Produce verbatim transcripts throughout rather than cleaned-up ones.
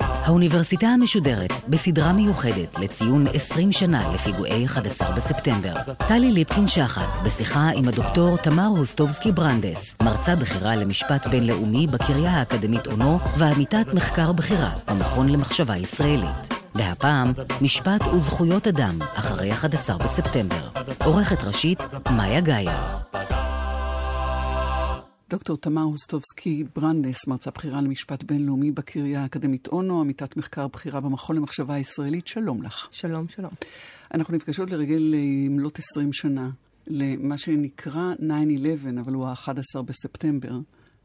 האוניברסיטה המשודרת בסדרה מיוחדת לציון עשרים שנה לפיגועי אחד עשר בספטמבר. טלי ליפקין שחק בשיחה עם הדוקטור תמר הוסטובסקי ברנדס, מרצה בכירה למשפט בינלאומי בקריה האקדמית אונו ועמיתת מחקר בכירה במכון למחשבה ישראלית. והפעם משפט וזכויות אדם אחרי אחד עשר בספטמבר. עורכת ראשית מאיה גאייר. דוקטור תמר הוסטובסקי ברנדס, מרצה בכירה למשפט בינלאומי בקריה האקדמית אונו, עמיתת מחקר בכירה במכון למחשבה הישראלית, שלום לך. שלום, שלום. אנחנו נפגשות לרגל מלאת עשרים שנה למה שנקרא תשע אחת עשר, אבל הוא ה-אחד עשר בספטמבר.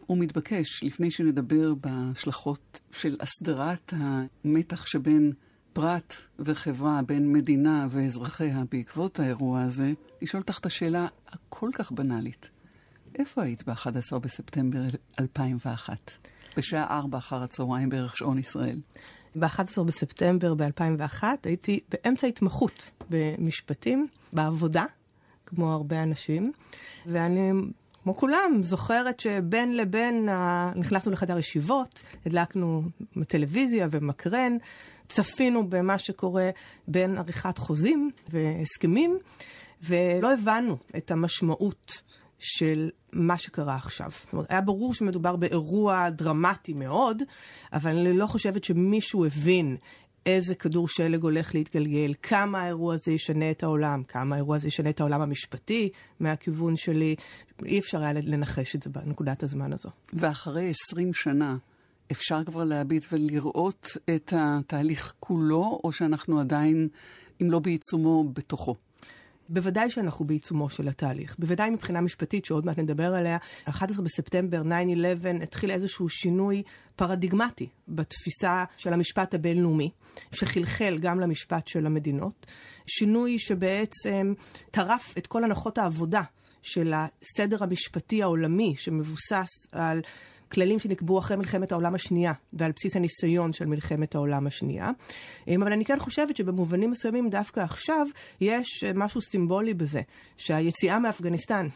הוא מתבקש, לפני שנדבר בהשלכות של הסדרת המתח שבין פרט וחברה, בין מדינה ואזרחיה בעקבות האירוע הזה, לשאול אותך את השאלה הכל כך בנאלית. איפה היית ב-אחד עשר בספטמבר אלפיים ואחת? בשעה ארבע אחר הצהריים בערך שעון ישראל. ב-אחד עשר בספטמבר אלפיים ואחת הייתי באמצע התמחות במשפטים, בעבודה, כמו הרבה אנשים, ואני, כמו כולם, זוכרת שבין לבין נכנסנו לחדר ישיבות, הדלקנו טלוויזיה ומקרן, צפינו במה שקורה בין עריכת חוזים והסכמים, ולא הבנו את המשמעות של מה שקרה עכשיו. זאת אומרת, היה ברור שמדובר באירוע דרמטי מאוד, אבל אני לא חושבת שמישהו הבין איזה כדור שלג הולך להתגלגל, כמה האירוע הזה ישנה את העולם, כמה האירוע הזה ישנה את העולם המשפטי, מהכיוון שלי. אי אפשר היה לנחש את זה בנקודת הזמן הזו. ואחרי עשרים שנה, אפשר כבר להביט ולראות את התהליך כולו, או שאנחנו עדיין, אם לא בעיצומו, בתוכו? בוודאי שאנחנו בעיצומו של התהליך. בוודאי מבחינה משפטית, שעוד מעט נדבר עליה, אחד עשר בספטמבר, תשע אחת עשר, התחיל איזשהו שינוי פרדיגמטי בתפיסה של המשפט הבינלאומי, שחלחל גם למשפט של המדינות. שינוי שבעצם טרף את כל הנחות העבודה של הסדר המשפטי העולמי, שמבוסס על כללים שנקבעו אחרי מלחמת העולם השנייה, ועל בסיס הניסיון של מלחמת העולם השנייה. אבל אני כן חושבת שבמובנים מסוימים דווקא עכשיו, יש משהו סימבולי בזה, שהיציאה מאפגניסטן,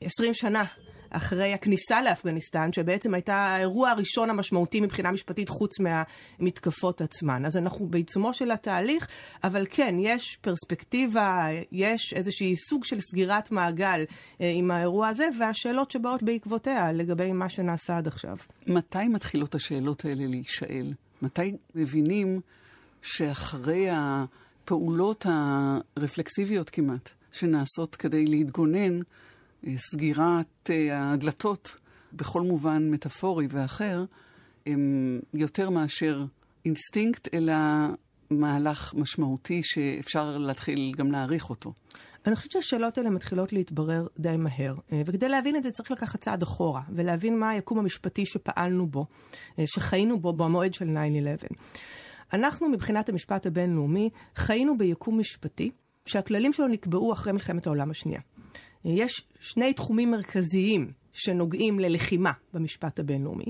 עשרים שנה אחרי הכניסה לאפגניסטן, שבעצם הייתה האירוע הראשון המשמעותי מבחינה משפטית, חוץ מהמתקפות עצמן. אז אנחנו בעיצומו של התהליך, אבל כן, יש פרספקטיבה, יש איזושהי סוג של סגירת מעגל עם האירוע הזה, והשאלות שבאות בעקבותיה לגבי מה שנעשה עד עכשיו. מתי מתחילות השאלות האלה להישאל? מתי מבינים שאחרי הפעולות הרפלקסיביות כמעט, שנעשות כדי להתגונן, סגירת הדלתות בכל מובן מטאפורי ואחר, הם יותר מאשר אינסטינקט, אלא מהלך משמעותי שאפשר להתחיל גם להעריך אותו. אני חושבת שהשאלות האלה מתחילות להתברר די מהר, וכדי להבין את זה צריך לקחת צעד אחורה, ולהבין מה היקום המשפטי שפעלנו בו, שחיינו בו במועד של תשע אחת עשר. אנחנו מבחינת המשפט הבינלאומי חיינו ביקום משפטי, שהכללים שלו נקבעו אחרי מלחמת העולם השנייה. יש שני תחומים מרכזיים שנוגעים ללחימה במשפט הבינלאומי.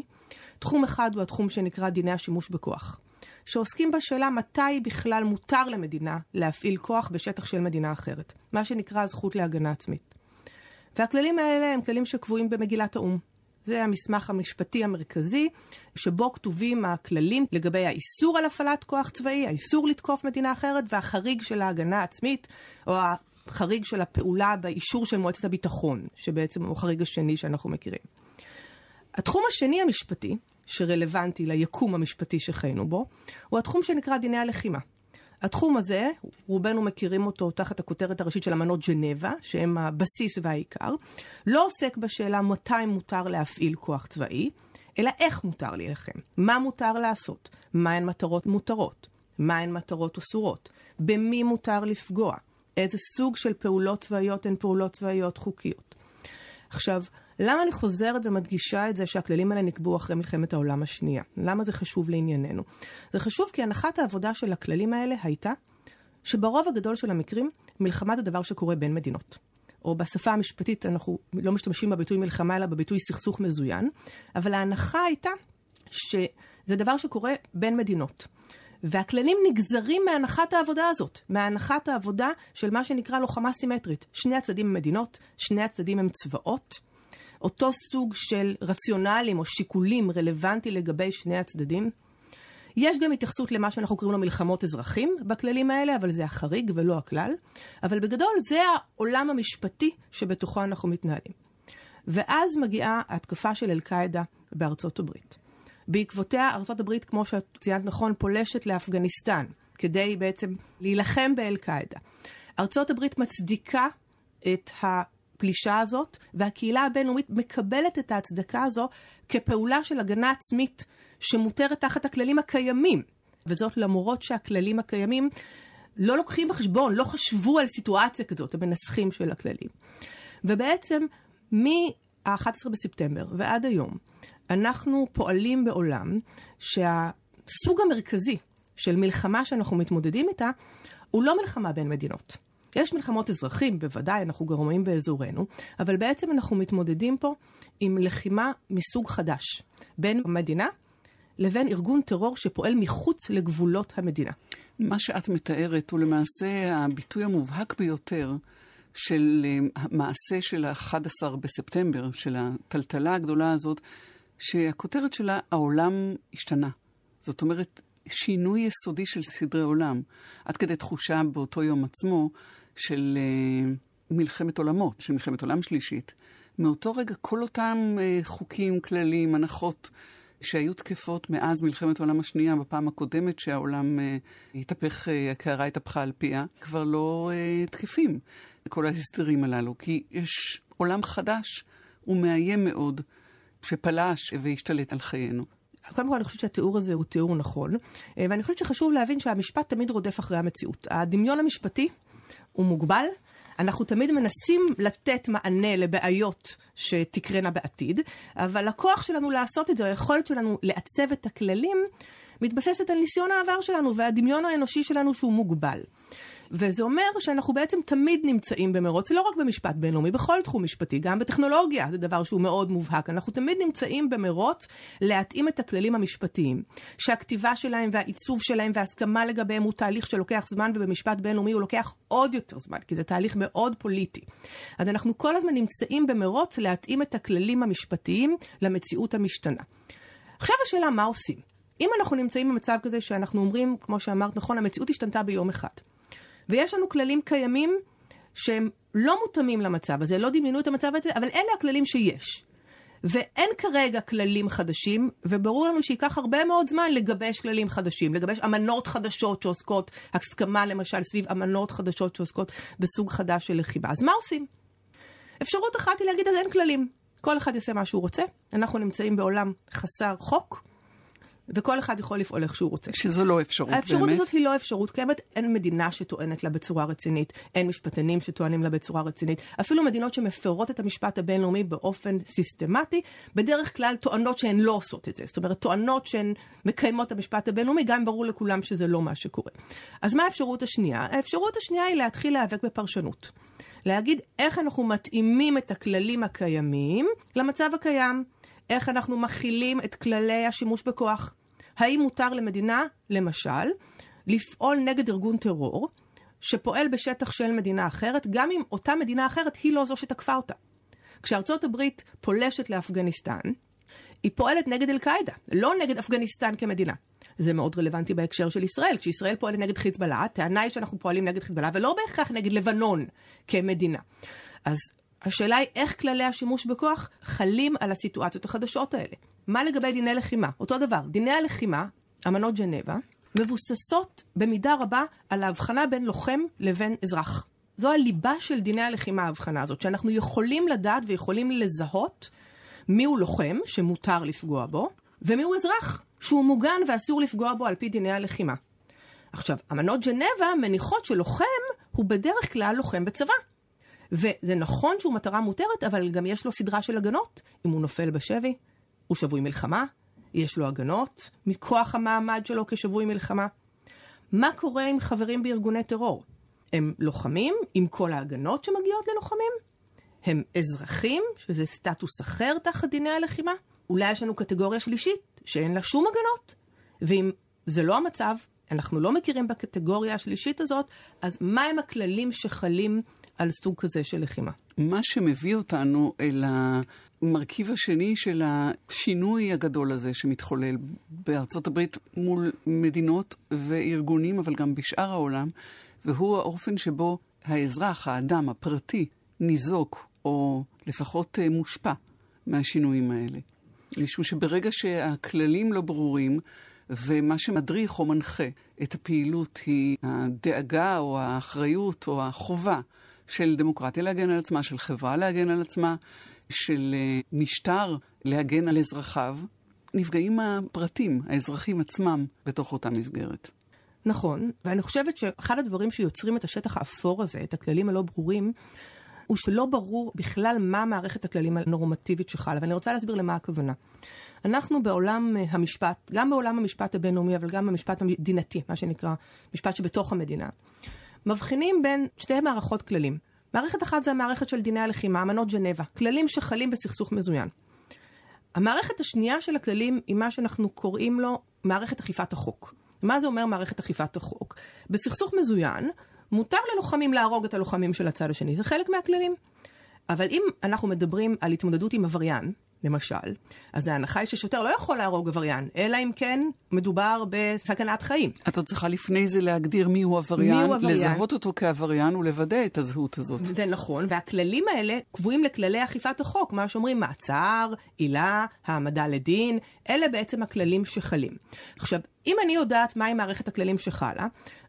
תחום אחד הוא התחום שנקרא דיני השימוש בכוח, שעוסקים בשאלה מתי בכלל מותר למדינה להפעיל כוח בשטח של מדינה אחרת, מה שנקרא הזכות להגנה עצמית. והכללים האלה הם כללים שקבועים במגילת האום. זה המסמך המשפטי המרכזי, שבו כתובים הכללים לגבי האיסור על הפעלת כוח צבאי, האיסור לתקוף מדינה אחרת, והחריג של ההגנה העצמית, או ה... חריג של הפעולה באישור של מועצת הביטחון, שבעצם הוא חריג השני שאנחנו מכירים. התחום השני המשפטי, שרלוונטי ליקום המשפטי שחיינו בו, הוא התחום שנקרא דיני הלחימה. התחום הזה, רובנו מכירים אותו תחת הכותרת הראשית של אמנות ג'נבה, שהם הבסיס והעיקר, לא עוסק בשאלה מתי מותר להפעיל כוח צבאי, אלא איך מותר להילחם, מה מותר לעשות, מהן מטרות מותרות, מהן מטרות אסורות, במי מותר לפגוע, איזה סוג של פעולות צבאיות הן פעולות צבאיות חוקיות. עכשיו, למה אני חוזרת ומדגישה את זה שהכללים האלה נקבעו אחרי מלחמת העולם השנייה? למה זה חשוב לענייננו? זה חשוב כי הנחת העבודה של הכללים האלה הייתה שברוב הגדול של המקרים, מלחמה זה דבר שקורה בין מדינות. או בשפה המשפטית אנחנו לא משתמשים בביטוי מלחמה, אלא בביטוי סכסוך מזוין. אבל ההנחה הייתה שזה דבר שקורה בין מדינות. והכללים נגזרים מהנחת העבודה הזאת, מהנחת העבודה של מה שנקרא לוחמה סימטרית. שני הצדים הם מדינות, שני הצדים הם צבאות. אותו סוג של רציונלים או שיקולים רלוונטי לגבי שני הצדדים. יש גם התייחסות למה שאנחנו קוראים לו מלחמות אזרחים בכללים האלה, אבל זה החריג ולא הכלל. אבל בגדול זה העולם המשפטי שבתוכו אנחנו מתנהלים. ואז מגיעה ההתקפה של אל-קאידה בארצות הברית. בעקבותיה ארצות הברית, כמו שציינת נכון, פולשת לאפגניסטן, כדי בעצם להילחם באל-קאידה. ארצות הברית מצדיקה את הפלישה הזאת, והקהילה הבינלאומית מקבלת את ההצדקה הזו כפעולה של הגנה עצמית שמותרת תחת הכללים הקיימים. וזאת למרות שהכללים הקיימים לא לוקחים בחשבון, לא חשבו על סיטואציה כזאת, המנסחים של הכללים. ובעצם מ-אחד עשר בספטמבר ועד היום, אנחנו פועלים בעולם שהסוג המרכזי של מלחמה שאנחנו מתמודדים איתה, הוא לא מלחמה בין מדינות. יש מלחמות אזרחים, בוודאי, אנחנו גורמים באזורנו, אבל בעצם אנחנו מתמודדים פה עם לחימה מסוג חדש, בין המדינה לבין ארגון טרור שפועל מחוץ לגבולות המדינה. מה שאת מתארת הוא למעשה הביטוי המובהק ביותר של המעשה של ה-אחד עשר בספטמבר, של הטלטלה הגדולה הזאת, שהכותרת שלה, העולם השתנה. זאת אומרת, שינוי יסודי של סדרי עולם. עד כדי תחושה באותו יום עצמו של מלחמת עולמות, של מלחמת עולם שלישית. מאותו רגע, כל אותם חוקים, כללים, הנחות שהיו תקפות מאז מלחמת העולם השנייה, בפעם הקודמת שהעולם התהפך, הקערה התהפכה על פיה, כבר לא תקפים כל ההסדרים הללו, כי יש עולם חדש ומאיים מאוד שפלש והשתלט על חיינו. קודם כל, אני חושבת שהתיאור הזה הוא תיאור נכון, ואני חושבת שחשוב להבין שהמשפט תמיד רודף אחרי המציאות. הדמיון המשפטי הוא מוגבל, אנחנו תמיד מנסים לתת מענה לבעיות שתקרנה בעתיד, אבל הכוח שלנו לעשות את זה, היכולת שלנו לעצב את הכללים, מתבססת על ניסיון העבר שלנו והדמיון האנושי שלנו שהוא מוגבל. וזה אומר שאנחנו בעצם תמיד נמצאים במרוץ, לא רק במשפט בינלאומי, בכל תחום משפטי, גם בטכנולוגיה, זה דבר שהוא מאוד מובהק. אנחנו תמיד נמצאים במרוץ להתאים את הכללים המשפטיים, שהכתיבה שלהם והעיצוב שלהם וההסכמה לגביהם הוא תהליך שלוקח זמן, ובמשפט בינלאומי הוא לוקח עוד יותר זמן, כי זה תהליך מאוד פוליטי. אז אנחנו כל הזמן נמצאים במרוץ להתאים את הכללים המשפטיים למציאות המשתנה. עכשיו השאלה, מה עושים? אם אנחנו נמצאים במצב כזה שאנחנו אומרים, כמו שאמרת, נכון, המציאות השתנתה ביום אחד. ויש לנו כללים קיימים שהם לא מותאמים למצב הזה, לא דמיינו את המצב הזה, אבל אלה הכללים שיש. ואין כרגע כללים חדשים, וברור לנו שייקח הרבה מאוד זמן לגבש כללים חדשים, לגבש אמנות חדשות שעוסקות, הסכמה למשל סביב אמנות חדשות שעוסקות בסוג חדש של לחימה. אז מה עושים? אפשרות אחת היא להגיד, אז אין כללים. כל אחד יעשה מה שהוא רוצה, אנחנו נמצאים בעולם חסר חוק, וכל אחד יכול לפעול איך שהוא רוצה. שזו לא אפשרות, באמת. האפשרות הזאת היא לא אפשרות קיימת. אין מדינה שטוענת לה בצורה רצינית, אין משפטנים שטוענים לה בצורה רצינית. אפילו מדינות שמפרות את המשפט הבינלאומי באופן סיסטמטי, בדרך כלל טוענות שהן לא עושות את זה. זאת אומרת, טוענות שהן מקיימות את המשפט הבינלאומי, גם ברור לכולם שזה לא מה שקורה. אז מה האפשרות השנייה? האפשרות השנייה היא להתחיל להיאבק בפרשנות. להגיד איך אנחנו מתאימים את הכללים הקיימים למצב הקיים, איך אנחנו מכילים את כללי השימוש בכוח. האם מותר למדינה, למשל, לפעול נגד ארגון טרור שפועל בשטח של מדינה אחרת, גם אם אותה מדינה אחרת היא לא זו שתקפה אותה. כשארצות הברית פולשת לאפגניסטן, היא פועלת נגד אל-קאידה, לא נגד אפגניסטן כמדינה. זה מאוד רלוונטי בהקשר של ישראל. כשישראל פועלת נגד חיזבאללה, הטענה היא שאנחנו פועלים נגד חיזבאללה, ולא בהכרח נגד לבנון כמדינה. אז השאלה היא איך כללי השימוש בכוח חלים על הסיטואציות החדשות האלה. מה לגבי דיני לחימה? אותו דבר, דיני הלחימה, אמנות ג'נבה, מבוססות במידה רבה על ההבחנה בין לוחם לבין אזרח. זו הליבה של דיני הלחימה, ההבחנה הזאת, שאנחנו יכולים לדעת ויכולים לזהות מיהו לוחם שמותר לפגוע בו, ומיהו אזרח שהוא מוגן ואסור לפגוע בו על פי דיני הלחימה. עכשיו, אמנות ג'נבה מניחות שלוחם הוא בדרך כלל לוחם בצבא. וזה נכון שהוא מטרה מותרת, אבל גם יש לו סדרה של הגנות. אם הוא נופל בשבי, הוא שבוי מלחמה, יש לו הגנות מכוח המעמד שלו כשבוי מלחמה. מה קורה עם חברים בארגוני טרור? הם לוחמים עם כל ההגנות שמגיעות ללוחמים? הם אזרחים, שזה סטטוס אחר תחת דיני הלחימה? אולי יש לנו קטגוריה שלישית שאין לה שום הגנות? ואם זה לא המצב, אנחנו לא מכירים בקטגוריה השלישית הזאת, אז מהם הכללים שחלים על סוג כזה של לחימה? מה שמביא אותנו אל המרכיב השני של השינוי הגדול הזה שמתחולל בארצות הברית מול מדינות וארגונים, אבל גם בשאר העולם, והוא האופן שבו האזרח, האדם הפרטי, ניזוק או לפחות מושפע מהשינויים האלה. משום שברגע שהכללים לא ברורים, ומה שמדריך או מנחה את הפעילות היא הדאגה או האחריות או החובה של דמוקרטיה להגן על עצמה, של חברה להגן על עצמה, של משטר להגן על אזרחיו, נפגעים הפרטים, האזרחים עצמם, בתוך אותה מסגרת. נכון, ואני חושבת שאחד הדברים שיוצרים את השטח האפור הזה, את הכללים הלא ברורים, הוא שלא ברור בכלל מה מערכת הכללים הנורמטיבית שחלה, ואני רוצה להסביר למה הכוונה. אנחנו בעולם המשפט, גם בעולם המשפט הבינלאומי, אבל גם המשפט המדינתי, מה שנקרא, משפט שבתוך המדינה, מבחינים בין שתי מערכות כללים. מערכת אחת זה המערכת של דיני הלחימה, אמנות ג'נבה, כללים שחלים בסכסוך מזוין. המערכת השנייה של הכללים היא מה שאנחנו קוראים לו מערכת אכיפת החוק. מה זה אומר מערכת אכיפת החוק? בסכסוך מזוין, מותר ללוחמים להרוג את הלוחמים של הצד השני, זה חלק מהכללים. אבל אם אנחנו מדברים על התמודדות עם עבריין, למשל, אז ההנחה היא ששוטר לא יכול להרוג עבריין, אלא אם כן מדובר בסכנת חיים. את צריכה לפני זה להגדיר מי הוא עבריין, לזהות אותו כעבריין ולוודא את הזהות הזאת. זה נכון, והכללים האלה קבועים לכללי אכיפת החוק, מה שאומרים מעצר, עילה, העמדה לדין, אלה בעצם הכללים שחלים. עכשיו, אם אני יודעת מהי מערכת הכללים שחלה,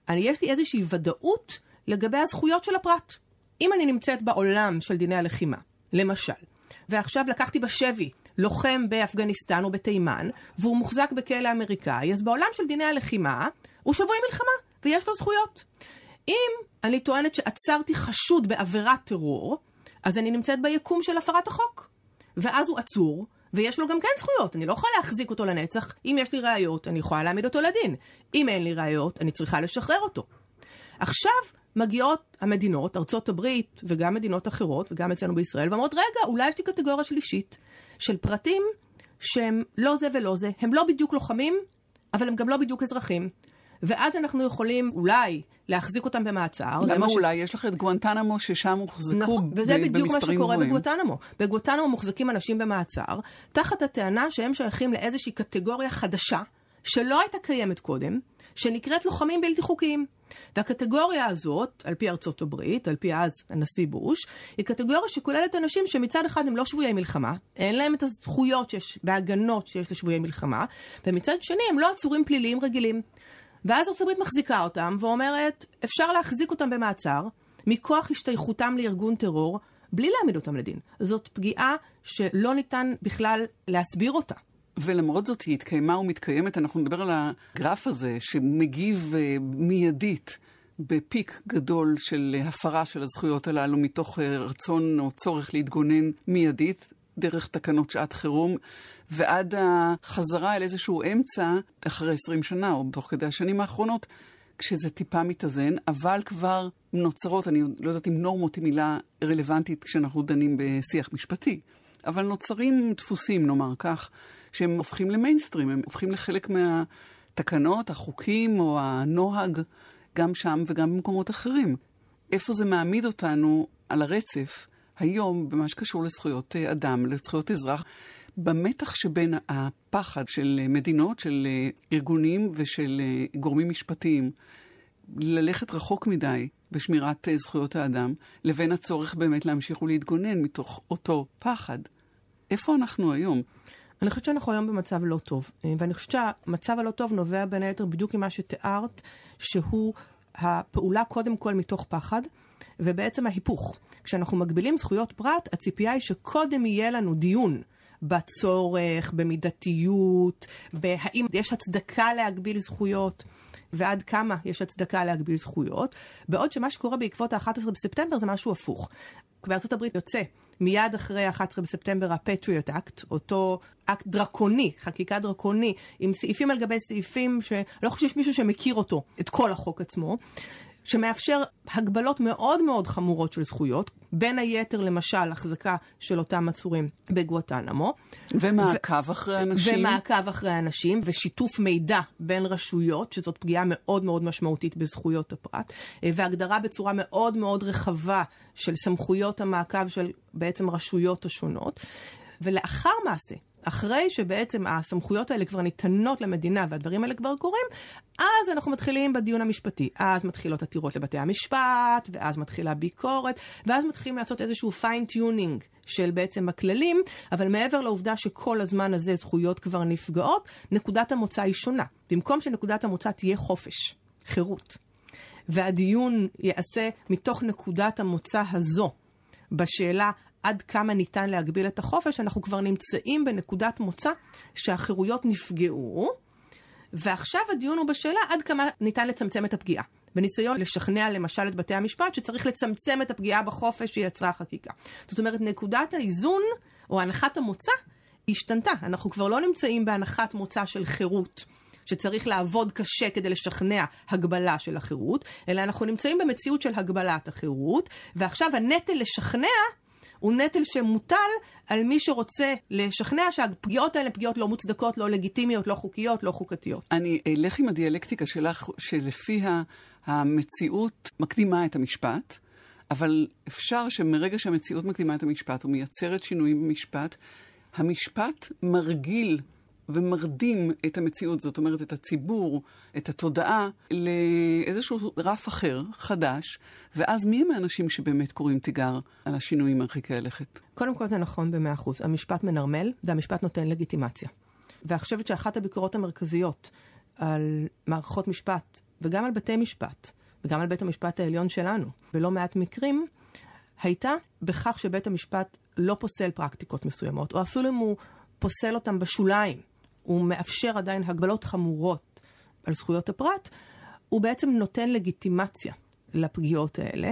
אני, יש לי איזושהי ודאות לגבי הזכויות של הפרט. אם אני נמצאת בעולם של דיני הלחימה, למשל, ועכשיו לקחתי בשבי לוחם באפגניסטן או בתימן, והוא מוחזק בכלא אמריקאי, אז בעולם של דיני הלחימה הוא שבוי מלחמה, ויש לו זכויות. אם אני טוענת שעצרתי חשוד בעבירת טרור, אז אני נמצאת ביקום של הפרת החוק. ואז הוא עצור, ויש לו גם כן זכויות. אני לא יכולה להחזיק אותו לנצח. אם יש לי ראיות, אני יכולה להעמיד אותו לדין. אם אין לי ראיות, אני צריכה לשחרר אותו. עכשיו מגיעות המדינות, ארצות הברית וגם מדינות אחרות וגם אצלנו בישראל, ואומרות, רגע, אולי יש לי קטגוריה שלישית של פרטים שהם לא זה ולא זה. הם לא בדיוק לוחמים, אבל הם גם לא בדיוק אזרחים. ואז אנחנו יכולים אולי להחזיק אותם במעצר. למה אולי? יש לך את גואנטנמו ששם הוחזקו במספרים גבוהים. וזה בדיוק מה שקורה בגואנטנמו. בגואנטנמו מוחזקים אנשים במעצר, תחת הטענה שהם שייכים לאיזושהי קטגוריה חדשה, שלא הייתה קיימת קודם, שנקראת לוחמים בלתי חוקיים. והקטגוריה הזאת, על פי ארצות הברית, על פי אז הנשיא בוש, היא קטגוריה שכוללת אנשים שמצד אחד הם לא שבויי מלחמה, אין להם את הזכויות שיש, והגנות שיש לשבויי מלחמה, ומצד שני הם לא עצורים פליליים רגילים. ואז ארצות הברית מחזיקה אותם ואומרת, אפשר להחזיק אותם במעצר, מכוח השתייכותם לארגון טרור, בלי להעמיד אותם לדין. זאת פגיעה שלא ניתן בכלל להסביר אותה. ולמרות זאת היא התקיימה ומתקיימת, אנחנו נדבר על הגרף הזה שמגיב מיידית בפיק גדול של הפרה של הזכויות הללו מתוך רצון או צורך להתגונן מיידית, דרך תקנות שעת חירום, ועד החזרה אל איזשהו אמצע אחרי עשרים שנה או תוך כדי השנים האחרונות, כשזה טיפה מתאזן, אבל כבר נוצרות, אני לא יודעת אם נורמות היא מילה רלוונטית כשאנחנו דנים בשיח משפטי, אבל נוצרים דפוסים, נאמר כך, שהם הופכים למיינסטרים, הם הופכים לחלק מהתקנות, החוקים או הנוהג, גם שם וגם במקומות אחרים. איפה זה מעמיד אותנו על הרצף היום במה שקשור לזכויות אדם, לזכויות אזרח, במתח שבין הפחד של מדינות, של ארגונים ושל גורמים משפטיים, ללכת רחוק מדי בשמירת זכויות האדם, לבין הצורך באמת להמשיך ולהתגונן מתוך אותו פחד. איפה אנחנו היום? אני חושבת שאנחנו היום במצב לא טוב, ואני חושבת שהמצב הלא טוב נובע בין היתר בדיוק עם מה שתיארת, שהוא הפעולה קודם כל מתוך פחד, ובעצם ההיפוך. כשאנחנו מגבילים זכויות פרט, הציפייה היא שקודם יהיה לנו דיון בצורך, במידתיות, בהאם יש הצדקה להגביל זכויות, ועד כמה יש הצדקה להגביל זכויות, בעוד שמה שקורה בעקבות ה-אחד עשר בספטמבר זה משהו הפוך. בארצות הברית יוצא מיד אחרי ה-אחד עשר בספטמבר ה-Patriot Act, אותו אקט דרקוני, חקיקה דרקוני, עם סעיפים על גבי סעיפים שלא חושב שיש מישהו שמכיר אותו, את כל החוק עצמו, שמאפשר הגבלות מאוד מאוד חמורות של זכויות, בין היתר למשל החזקה של אותם עצורים בגואטנמו. ומעקב אחרי אנשים. ומעקב אחרי אנשים, ושיתוף מידע בין רשויות, שזאת פגיעה מאוד מאוד משמעותית בזכויות הפרט, והגדרה בצורה מאוד מאוד רחבה של סמכויות המעקב של בעצם רשויות השונות. ולאחר מעשה, אחרי שבעצם הסמכויות האלה כבר ניתנות למדינה והדברים האלה כבר קורים, אז אנחנו מתחילים בדיון המשפטי. אז מתחילות עתירות לבתי המשפט, ואז מתחילה ביקורת, ואז מתחילים לעשות איזשהו פיין-טיונינג של בעצם הכללים, אבל מעבר לעובדה שכל הזמן הזה זכויות כבר נפגעות, נקודת המוצא היא שונה. במקום שנקודת המוצא תהיה חופש, חירות, והדיון יעשה מתוך נקודת המוצא הזו, בשאלה עד כמה ניתן להגביל את החופש, אנחנו כבר נמצאים בנקודת מוצא שהחירויות נפגעו, ועכשיו הדיון הוא בשאלה עד כמה ניתן לצמצם את הפגיעה. בניסיון לשכנע למשל את בתי המשפט שצריך לצמצם את הפגיעה בחופש שיצרה החקיקה. זאת אומרת, נקודת האיזון או הנחת המוצא השתנתה. אנחנו כבר לא נמצאים בהנחת מוצא של חירות, שצריך לעבוד קשה כדי לשכנע הגבלה של החירות, אלא אנחנו נמצאים במציאות של הגבלת החירות, ועכשיו הנטל לשכנע הוא נטל שמוטל על מי שרוצה לשכנע שהפגיעות האלה פגיעות לא מוצדקות, לא לגיטימיות, לא חוקיות, לא חוקתיות. אני אלך עם הדיאלקטיקה שלך, שלפיה המציאות מקדימה את המשפט, אבל אפשר שמרגע שהמציאות מקדימה את המשפט ומייצרת שינויים במשפט, המשפט מרגיל ומרדים את המציאות, זאת אומרת את הציבור, את התודעה, לאיזשהו רף אחר, חדש, ואז מי הם האנשים שבאמת קוראים תיגר על השינויים הרחיקי הלכת? קודם כל זה נכון ב-מאה אחוז. המשפט מנרמל, והמשפט נותן לגיטימציה. והחשבת שאחת הביקורות המרכזיות על מערכות משפט, וגם על בתי משפט, וגם על בית המשפט העליון שלנו, ולא מעט מקרים, הייתה בכך שבית המשפט לא פוסל פרקטיקות מסוימות, או אפילו אם הוא פוסל אותם בשוליים, הוא מאפשר עדיין הגבלות חמורות על זכויות הפרט, הוא בעצם נותן לגיטימציה לפגיעות האלה,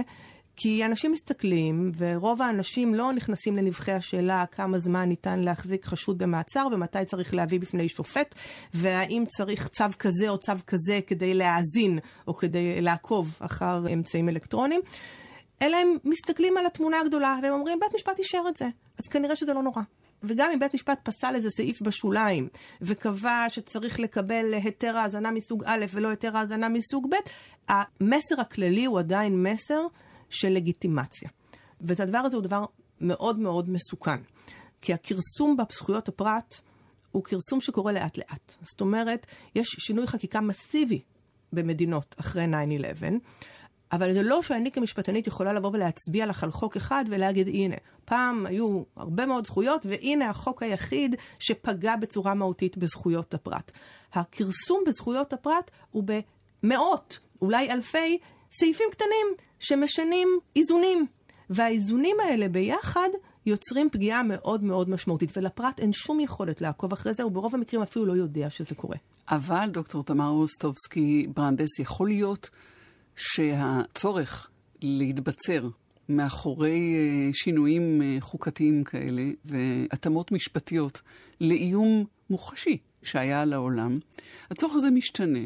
כי אנשים מסתכלים, ורוב האנשים לא נכנסים לנבחי השאלה כמה זמן ניתן להחזיק חשוד במעצר, ומתי צריך להביא בפני שופט, והאם צריך צו כזה או צו כזה כדי להאזין, או כדי לעקוב אחר אמצעים אלקטרונים, אלא הם מסתכלים על התמונה הגדולה, והם אומרים, בית משפט אישר את זה, אז כנראה שזה לא נורא. וגם אם בית משפט פסל איזה סעיף בשוליים, וקבע שצריך לקבל היתר האזנה מסוג א' ולא היתר האזנה מסוג ב', המסר הכללי הוא עדיין מסר של לגיטימציה. ואת הדבר הזה הוא דבר מאוד מאוד מסוכן. כי הכרסום בזכויות הפרט הוא כרסום שקורה לאט לאט. זאת אומרת, יש שינוי חקיקה מסיבי במדינות אחרי תשע אחת עשר, אבל זה לא שאני כמשפטנית יכולה לבוא ולהצביע לך על חוק אחד ולהגיד, הנה, פעם היו הרבה מאוד זכויות, והנה החוק היחיד שפגע בצורה מהותית בזכויות הפרט. הכרסום בזכויות הפרט הוא במאות, אולי אלפי, סעיפים קטנים שמשנים איזונים. והאיזונים האלה ביחד יוצרים פגיעה מאוד מאוד משמעותית, ולפרט אין שום יכולת לעקוב אחרי זה, וברוב המקרים אפילו לא יודע שזה קורה. אבל דוקטור תמר הוסטובסקי ברנדס, יכול להיות שהצורך להתבצר מאחורי שינויים חוקתיים כאלה והתאמות משפטיות לאיום מוחשי שהיה על העולם, הצורך הזה משתנה,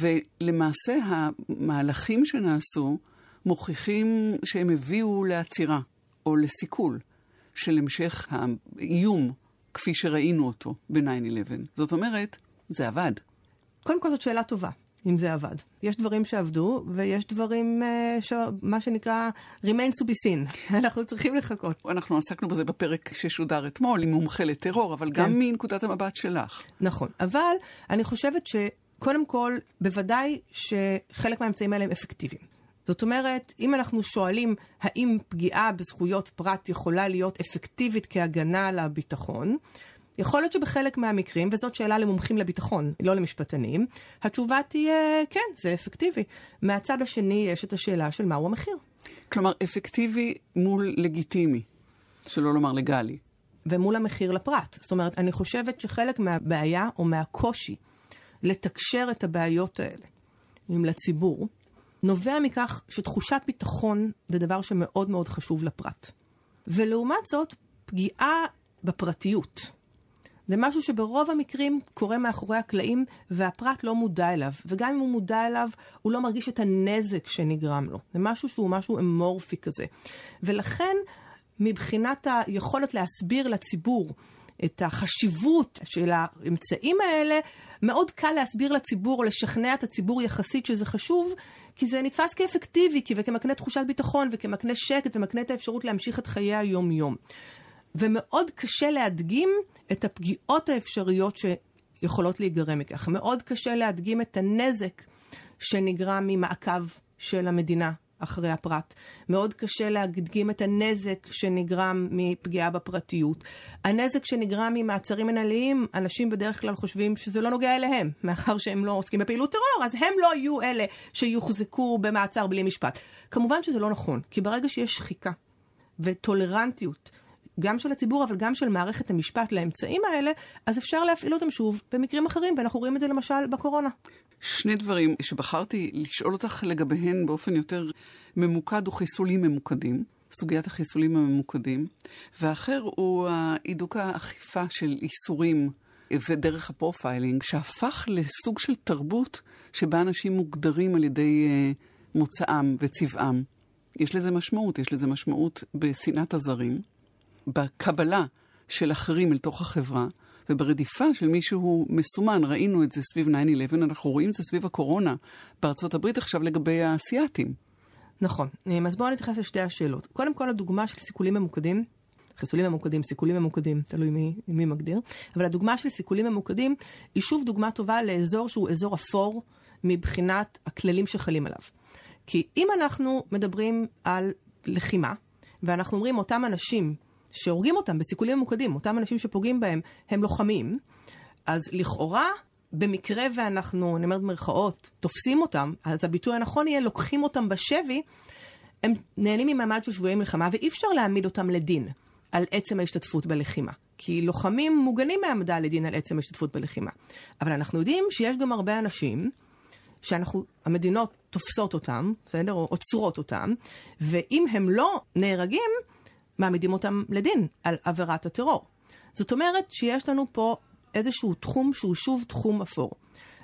ולמעשה המהלכים שנעשו מוכיחים שהם הביאו לעצירה או לסיכול של המשך האיום כפי שראינו אותו ב-תשע אחת עשר. זאת אומרת, זה עבד. קודם כל זאת שאלה טובה. אם זה עבד. יש דברים שעבדו, ויש דברים שמה שנקרא remains to be seen. אנחנו צריכים לחכות. אנחנו עסקנו בזה בפרק ששודר אתמול, עם מומחה לטרור, אבל כן. גם מנקודת המבט שלך. נכון, אבל אני חושבת שקודם כל, בוודאי שחלק מהאמצעים האלה הם אפקטיביים. זאת אומרת, אם אנחנו שואלים האם פגיעה בזכויות פרט יכולה להיות אפקטיבית כהגנה על הביטחון, יכול להיות שבחלק מהמקרים, וזאת שאלה למומחים לביטחון, לא למשפטנים, התשובה תהיה, כן, זה אפקטיבי. מהצד השני יש את השאלה של מהו המחיר. כלומר, אפקטיבי מול לגיטימי, שלא לומר לגלי. ומול המחיר לפרט. זאת אומרת, אני חושבת שחלק מהבעיה או מהקושי לתקשר את הבעיות האלה עם לציבור, נובע מכך שתחושת ביטחון זה דבר שמאוד מאוד חשוב לפרט. ולעומת זאת, פגיעה בפרטיות, זה משהו שברוב המקרים קורה מאחורי הקלעים, והפרט לא מודע אליו. וגם אם הוא מודע אליו, הוא לא מרגיש את הנזק שנגרם לו. זה משהו שהוא משהו אמורפי כזה. ולכן, מבחינת היכולת להסביר לציבור את החשיבות של האמצעים האלה, מאוד קל להסביר לציבור, לשכנע את הציבור יחסית שזה חשוב, כי זה נתפס כאפקטיבי, כי וכמקנה תחושת ביטחון, וכמקנה שקט, ומקנה את האפשרות להמשיך את חיי היום-יום. ומאוד קשה להדגים את הפגיעות האפשריות שיכולות להיגרם מכך. מאוד קשה להדגים את הנזק שנגרם ממעקב של המדינה אחרי הפרט. מאוד קשה להדגים את הנזק שנגרם מפגיעה בפרטיות. הנזק שנגרם ממעצרים מנהליים, אנשים בדרך כלל חושבים שזה לא נוגע אליהם, מאחר שהם לא עוסקים בפעילות טרור, אז הם לא יהיו אלה שיוחזקו במעצר בלי משפט. כמובן שזה לא נכון, כי ברגע שיש שחיקה וטולרנטיות, גם של הציבור, אבל גם של מערכת המשפט לאמצעים האלה, אז אפשר להפעיל אותם שוב במקרים אחרים, ואנחנו רואים את זה למשל בקורונה. שני דברים שבחרתי לשאול אותך לגביהן באופן יותר ממוקד הוא חיסולים ממוקדים, סוגיית החיסולים הממוקדים, והאחר הוא העידוק האכיפה של איסורים ודרך הפרופיילינג, שהפך לסוג של תרבות שבה אנשים מוגדרים על ידי מוצאם וצבעם. יש לזה משמעות, יש לזה משמעות בסנאת הזרים. בקבלה של אחרים אל תוך החברה, וברדיפה של מישהו מסומן, ראינו את זה סביב תשע אחת עשרה, אנחנו רואים את זה סביב הקורונה, בארצות הברית עכשיו לגבי האסייתים. נכון, אז בואו נתייחס לשתי השאלות. קודם כל הדוגמה של סיכולים ממוקדים, חיסולים ממוקדים, סיכולים ממוקדים, תלוי מי, מי מגדיר, אבל הדוגמה של סיכולים ממוקדים, היא שוב דוגמה טובה לאזור שהוא אזור אפור, מבחינת הכללים שחלים עליו. כי אם אנחנו מדברים על לחימה, ואנחנו אומרים אותם אנשים, שהורגים אותם בסיכולים ממוקדים, אותם אנשים שפוגעים בהם, הם לוחמים, אז לכאורה, במקרה ואנחנו, אני אומרת מרכאות, תופסים אותם, אז הביטוי הנכון יהיה, לוקחים אותם בשבי, הם נהנים ממעמד של שבויי מלחמה, ואי אפשר להעמיד אותם לדין על עצם ההשתתפות בלחימה. כי לוחמים מוגנים מהעמדה לדין על עצם ההשתתפות בלחימה. אבל אנחנו יודעים שיש גם הרבה אנשים, שאנחנו, המדינות תופסות אותם, בסדר? או עוצרות אותם, ואם הם לא נהרגים, מעמידים אותם לדין על עבירת הטרור. זאת אומרת שיש לנו פה איזשהו תחום שהוא שוב תחום אפור.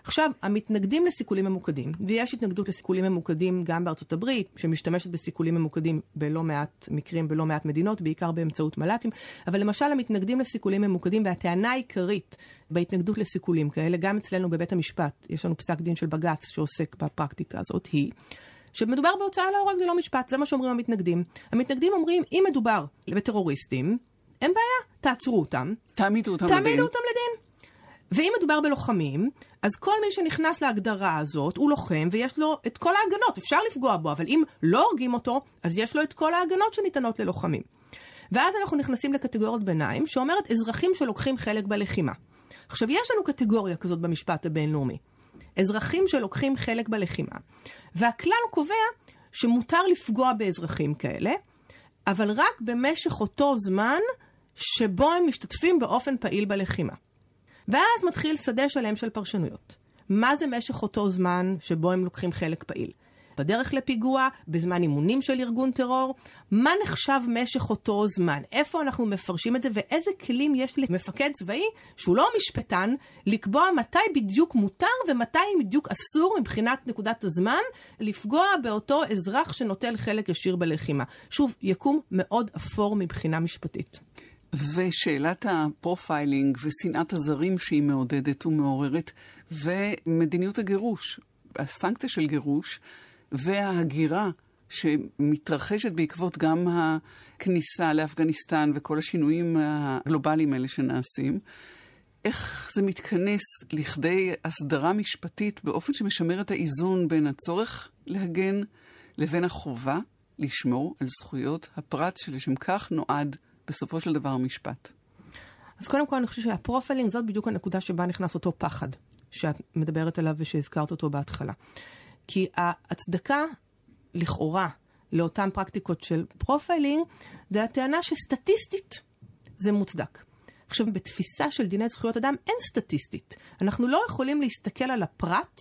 עכשיו, המתנגדים לסיכולים ממוקדים, ויש התנגדות לסיכולים ממוקדים גם בארצות הברית, שמשתמשת בסיכולים ממוקדים בלא מעט מקרים, בלא מעט מדינות, בעיקר באמצעות מלאטים, אבל למשל המתנגדים לסיכולים ממוקדים, והטענה העיקרית בהתנגדות לסיכולים כאלה, גם אצלנו בבית המשפט, יש לנו פסק דין של בג"ץ שעוסק בפרקטיקה הזאת, היא... שמדובר בהוצאה להורג זה לא משפט, זה מה שאומרים המתנגדים. המתנגדים אומרים, אם מדובר בטרוריסטים, אין בעיה, תעצרו אותם. תעמידו אותם לדין. תעמידו אותם לדין. ואם מדובר בלוחמים, אז כל מי שנכנס להגדרה הזאת, הוא לוחם ויש לו את כל ההגנות, אפשר לפגוע בו, אבל אם לא הורגים אותו, אז יש לו את כל ההגנות שניתנות ללוחמים. ואז אנחנו נכנסים לקטגוריות ביניים, שאומרת אזרחים שלוקחים חלק בלחימה. עכשיו, יש לנו קטגוריה כזאת במשפט הבינלאומי. אזרחים שלוקחים חלק בלחימה. והכלל קובע שמותר לפגוע באזרחים כאלה, אבל רק במשך אותו זמן שבו הם משתתפים באופן פעיל בלחימה. ואז מתחיל שדה שלם של פרשנויות. מה זה משך אותו זמן שבו הם לוקחים חלק פעיל? בדרך לפיגוע, בזמן אימונים של ארגון טרור, מה נחשב משך אותו זמן? איפה אנחנו מפרשים את זה, ואיזה כלים יש למפקד צבאי, שהוא לא משפטן, לקבוע מתי בדיוק מותר, ומתי בדיוק אסור מבחינת נקודת הזמן, לפגוע באותו אזרח שנוטל חלק ישיר בלחימה. שוב, יקום מאוד אפור מבחינה משפטית. ושאלת הפרופיילינג ושנאת הזרים שהיא מעודדת ומעוררת, ומדיניות הגירוש, הסנקציה של גירוש, וההגירה שמתרחשת בעקבות גם הכניסה לאפגניסטן וכל השינויים הגלובליים האלה שנעשים, איך זה מתכנס לכדי הסדרה משפטית באופן שמשמר את האיזון בין הצורך להגן לבין החובה לשמור על זכויות הפרט שלשם כך נועד בסופו של דבר המשפט? אז קודם כל אני חושב שהפרופיילינג זאת בדיוק הנקודה שבה נכנס אותו פחד שאת מדברת עליו ושהזכרת אותו בהתחלה. כי ההצדקה לכאורה לאותן פרקטיקות של פרופיילינג, זה הטענה שסטטיסטית זה מוצדק. עכשיו, בתפיסה של דיני זכויות אדם אין סטטיסטית. אנחנו לא יכולים להסתכל על הפרט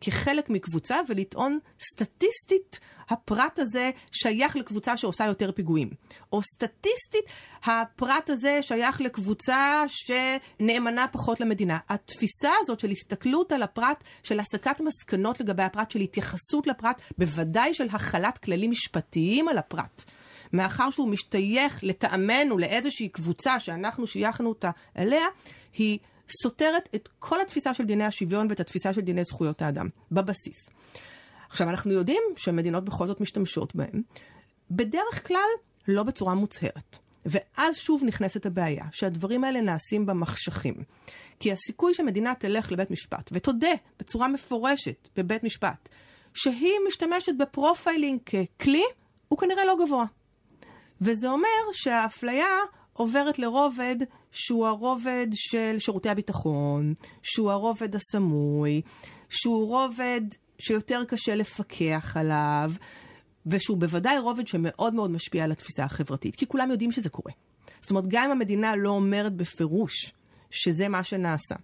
כחלק מקבוצה ולטעון סטטיסטית הפרט הזה שייך לקבוצה שעושה יותר פיגועים. או סטטיסטית הפרט הזה שייך לקבוצה שנאמנה פחות למדינה. התפיסה הזאת של הסתכלות על הפרט, של הסקת מסקנות לגבי הפרט, של התייחסות לפרט, בוודאי של החלת כללים משפטיים על הפרט. מאחר שהוא משתייך לטעמנו לאיזושהי קבוצה שאנחנו שייכנו אותה אליה, היא סותרת את כל התפיסה של דיני השוויון ואת התפיסה של דיני זכויות האדם, בבסיס. עכשיו, אנחנו יודעים שמדינות בכל זאת משתמשות בהן, בדרך כלל לא בצורה מוצהרת. ואז שוב נכנסת הבעיה, שהדברים האלה נעשים במחשכים. כי הסיכוי שמדינה תלך לבית משפט, ותודה בצורה מפורשת בבית משפט, שהיא משתמשת בפרופיילינג ככלי, הוא כנראה לא גבוה. וזה אומר שהאפליה עוברת לרובד שהוא הרובד של שירותי הביטחון, שהוא הרובד הסמוי, שהוא רובד שיותר קשה לפקח עליו, ושהוא בוודאי רובד שמאוד מאוד משפיע על התפיסה החברתית, כי כולם יודעים שזה קורה. זאת אומרת, גם אם המדינה לא אומרת בפירוש שזה מה שנעשה,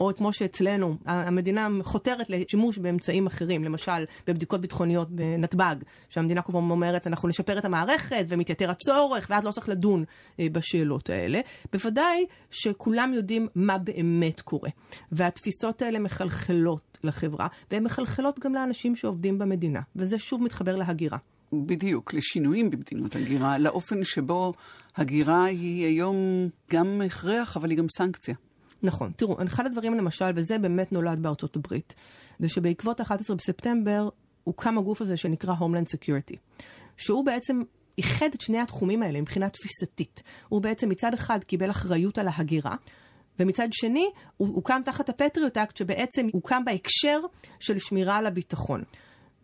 או כמו שאצלנו, המדינה חותרת לשימוש באמצעים אחרים, למשל בבדיקות ביטחוניות בנתב"ג, שהמדינה כבר אומרת, אנחנו נשפר את המערכת ומתייתר הצורך, ואז לא צריך לדון בשאלות האלה. בוודאי שכולם יודעים מה באמת קורה. והתפיסות האלה מחלחלות לחברה, והן מחלחלות גם לאנשים שעובדים במדינה. וזה שוב מתחבר להגירה. בדיוק, לשינויים במדינות הגירה, לאופן שבו הגירה היא היום גם הכרח, אבל היא גם סנקציה. נכון, תראו, אחד הדברים למשל, וזה באמת נולד בארצות הברית, זה שבעקבות אחד עשר בספטמבר הוקם הגוף הזה שנקרא Homeland Security, שהוא בעצם איחד את שני התחומים האלה מבחינה תפיסתית. הוא בעצם מצד אחד קיבל אחריות על ההגירה, ומצד שני הוא הוקם תחת הפטריוט אקט, שבעצם הוקם בהקשר של שמירה על הביטחון.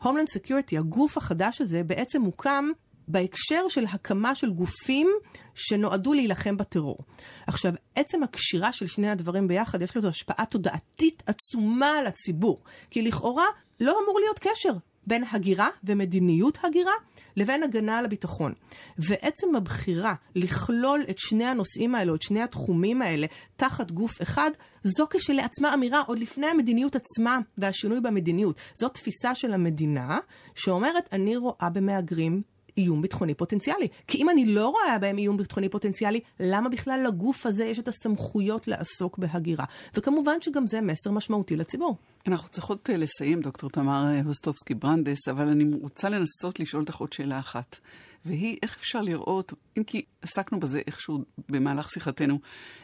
Homeland Security, הגוף החדש הזה, בעצם הוקם בהקשר של הקמה של גופים שנועדו להילחם בטרור. עכשיו, עצם הקשירה של שני הדברים ביחד, יש לזה השפעה תודעתית עצומה על הציבור. כי לכאורה לא אמור להיות קשר בין הגירה ומדיניות הגירה לבין הגנה על הביטחון. ועצם הבחירה לכלול את שני הנושאים האלה, את שני התחומים האלה, תחת גוף אחד, זו כשלעצמה אמירה עוד לפני המדיניות עצמה והשינוי במדיניות. זו תפיסה של המדינה שאומרת, אני רואה במהגרים איום ביטחוני פוטנציאלי. כי אם אני לא רואה בהם איום ביטחוני פוטנציאלי, למה בכלל לגוף הזה יש את הסמכויות לעסוק בהגירה? וכמובן שגם זה מסר משמעותי לציבור. אנחנו צריכות לסיים, דוקטור תמר הוסטובסקי ברנדס, אבל אני רוצה לנסות לשאול אותך עוד שאלה אחת. והיא, איך אפשר לראות, אם כי עסקנו בזה איכשהו במהלך שיחתנו,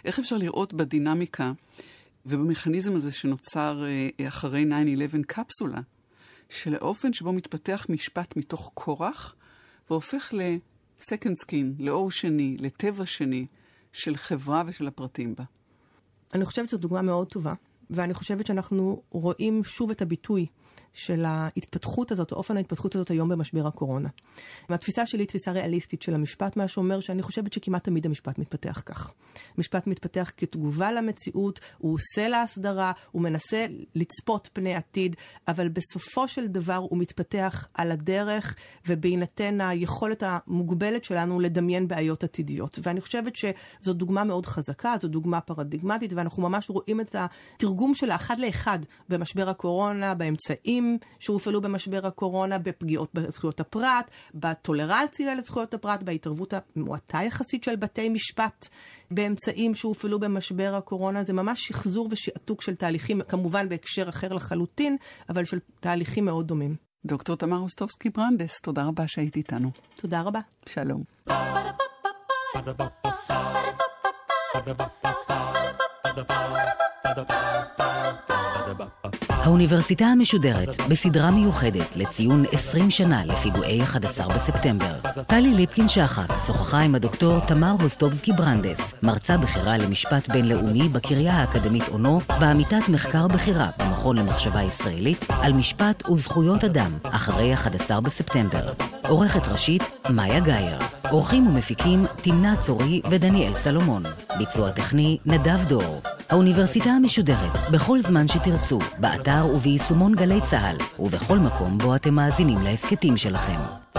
איך אפשר לראות בדינמיקה ובמכניזם הזה שנוצר אחרי תשע אחת עשר קפסולה, שלאופן שבו מתפתח משפט מתוך כורח, והופך ל-second skin, לאור שני, לטבע שני, של חברה ושל הפרטים בה. אני חושבת שזו דוגמה מאוד טובה, ואני חושבת שאנחנו רואים שוב את הביטוי של ההתפתחות הזאת, אופן ההתפתחות הזאת היום במשבר הקורונה. התפיסה שלי היא תפיסה ריאליסטית של המשפט, מה שאומר שאני חושבת שכמעט תמיד המשפט מתפתח כך. המשפט מתפתח כתגובה למציאות, הוא עושה להסדרה, הוא מנסה לצפות פני עתיד, אבל בסופו של דבר הוא מתפתח על הדרך, ובהינתן היכולת המוגבלת שלנו לדמיין בעיות עתידיות. ואני חושבת שזו דוגמה מאוד חזקה, זו דוגמה פרדיגמטית, ואנחנו ממש רואים את התרגום שלה אחד לאחד במשבר הקורונה, באמצעים שהופעלו במשבר הקורונה, בפגיעות בזכויות הפרט, בטולרנציה לזכויות הפרט, בהתערבות המועטה יחסית של בתי משפט, באמצעים שהופעלו במשבר הקורונה. זה ממש שחזור ושיעתוק של תהליכים, כמובן בהקשר אחר לחלוטין, אבל של תהליכים מאוד דומים. דוקטור תמר הוסטובסקי ברנדס, תודה רבה שהיית איתנו. תודה רבה. שלום. האוניברסיטה המשודרת בסדרה מיוחדת לציון עשרים שנה לפיגועי אחד עשר בספטמבר. טלי ליפקין שחק שוחחה עם הדוקטור תמר הוסטובסקי ברנדס, מרצה בכירה למשפט בינלאומי בקריה האקדמית אונו ועמיתת מחקר בכירה במכון למחשבה ישראלית על משפט וזכויות אדם אחרי אחד עשר בספטמבר. עורכת ראשית מאיה גייר. עורכים ומפיקים תמנה צורי ודניאל סלומון. ביצוע טכני נדב דור. האוניברסיטה המשודרת בכל זמן שתרצו, באתר וביישומון גלי צהל ובכל מקום בו אתם מאזינים להסכתים שלכם.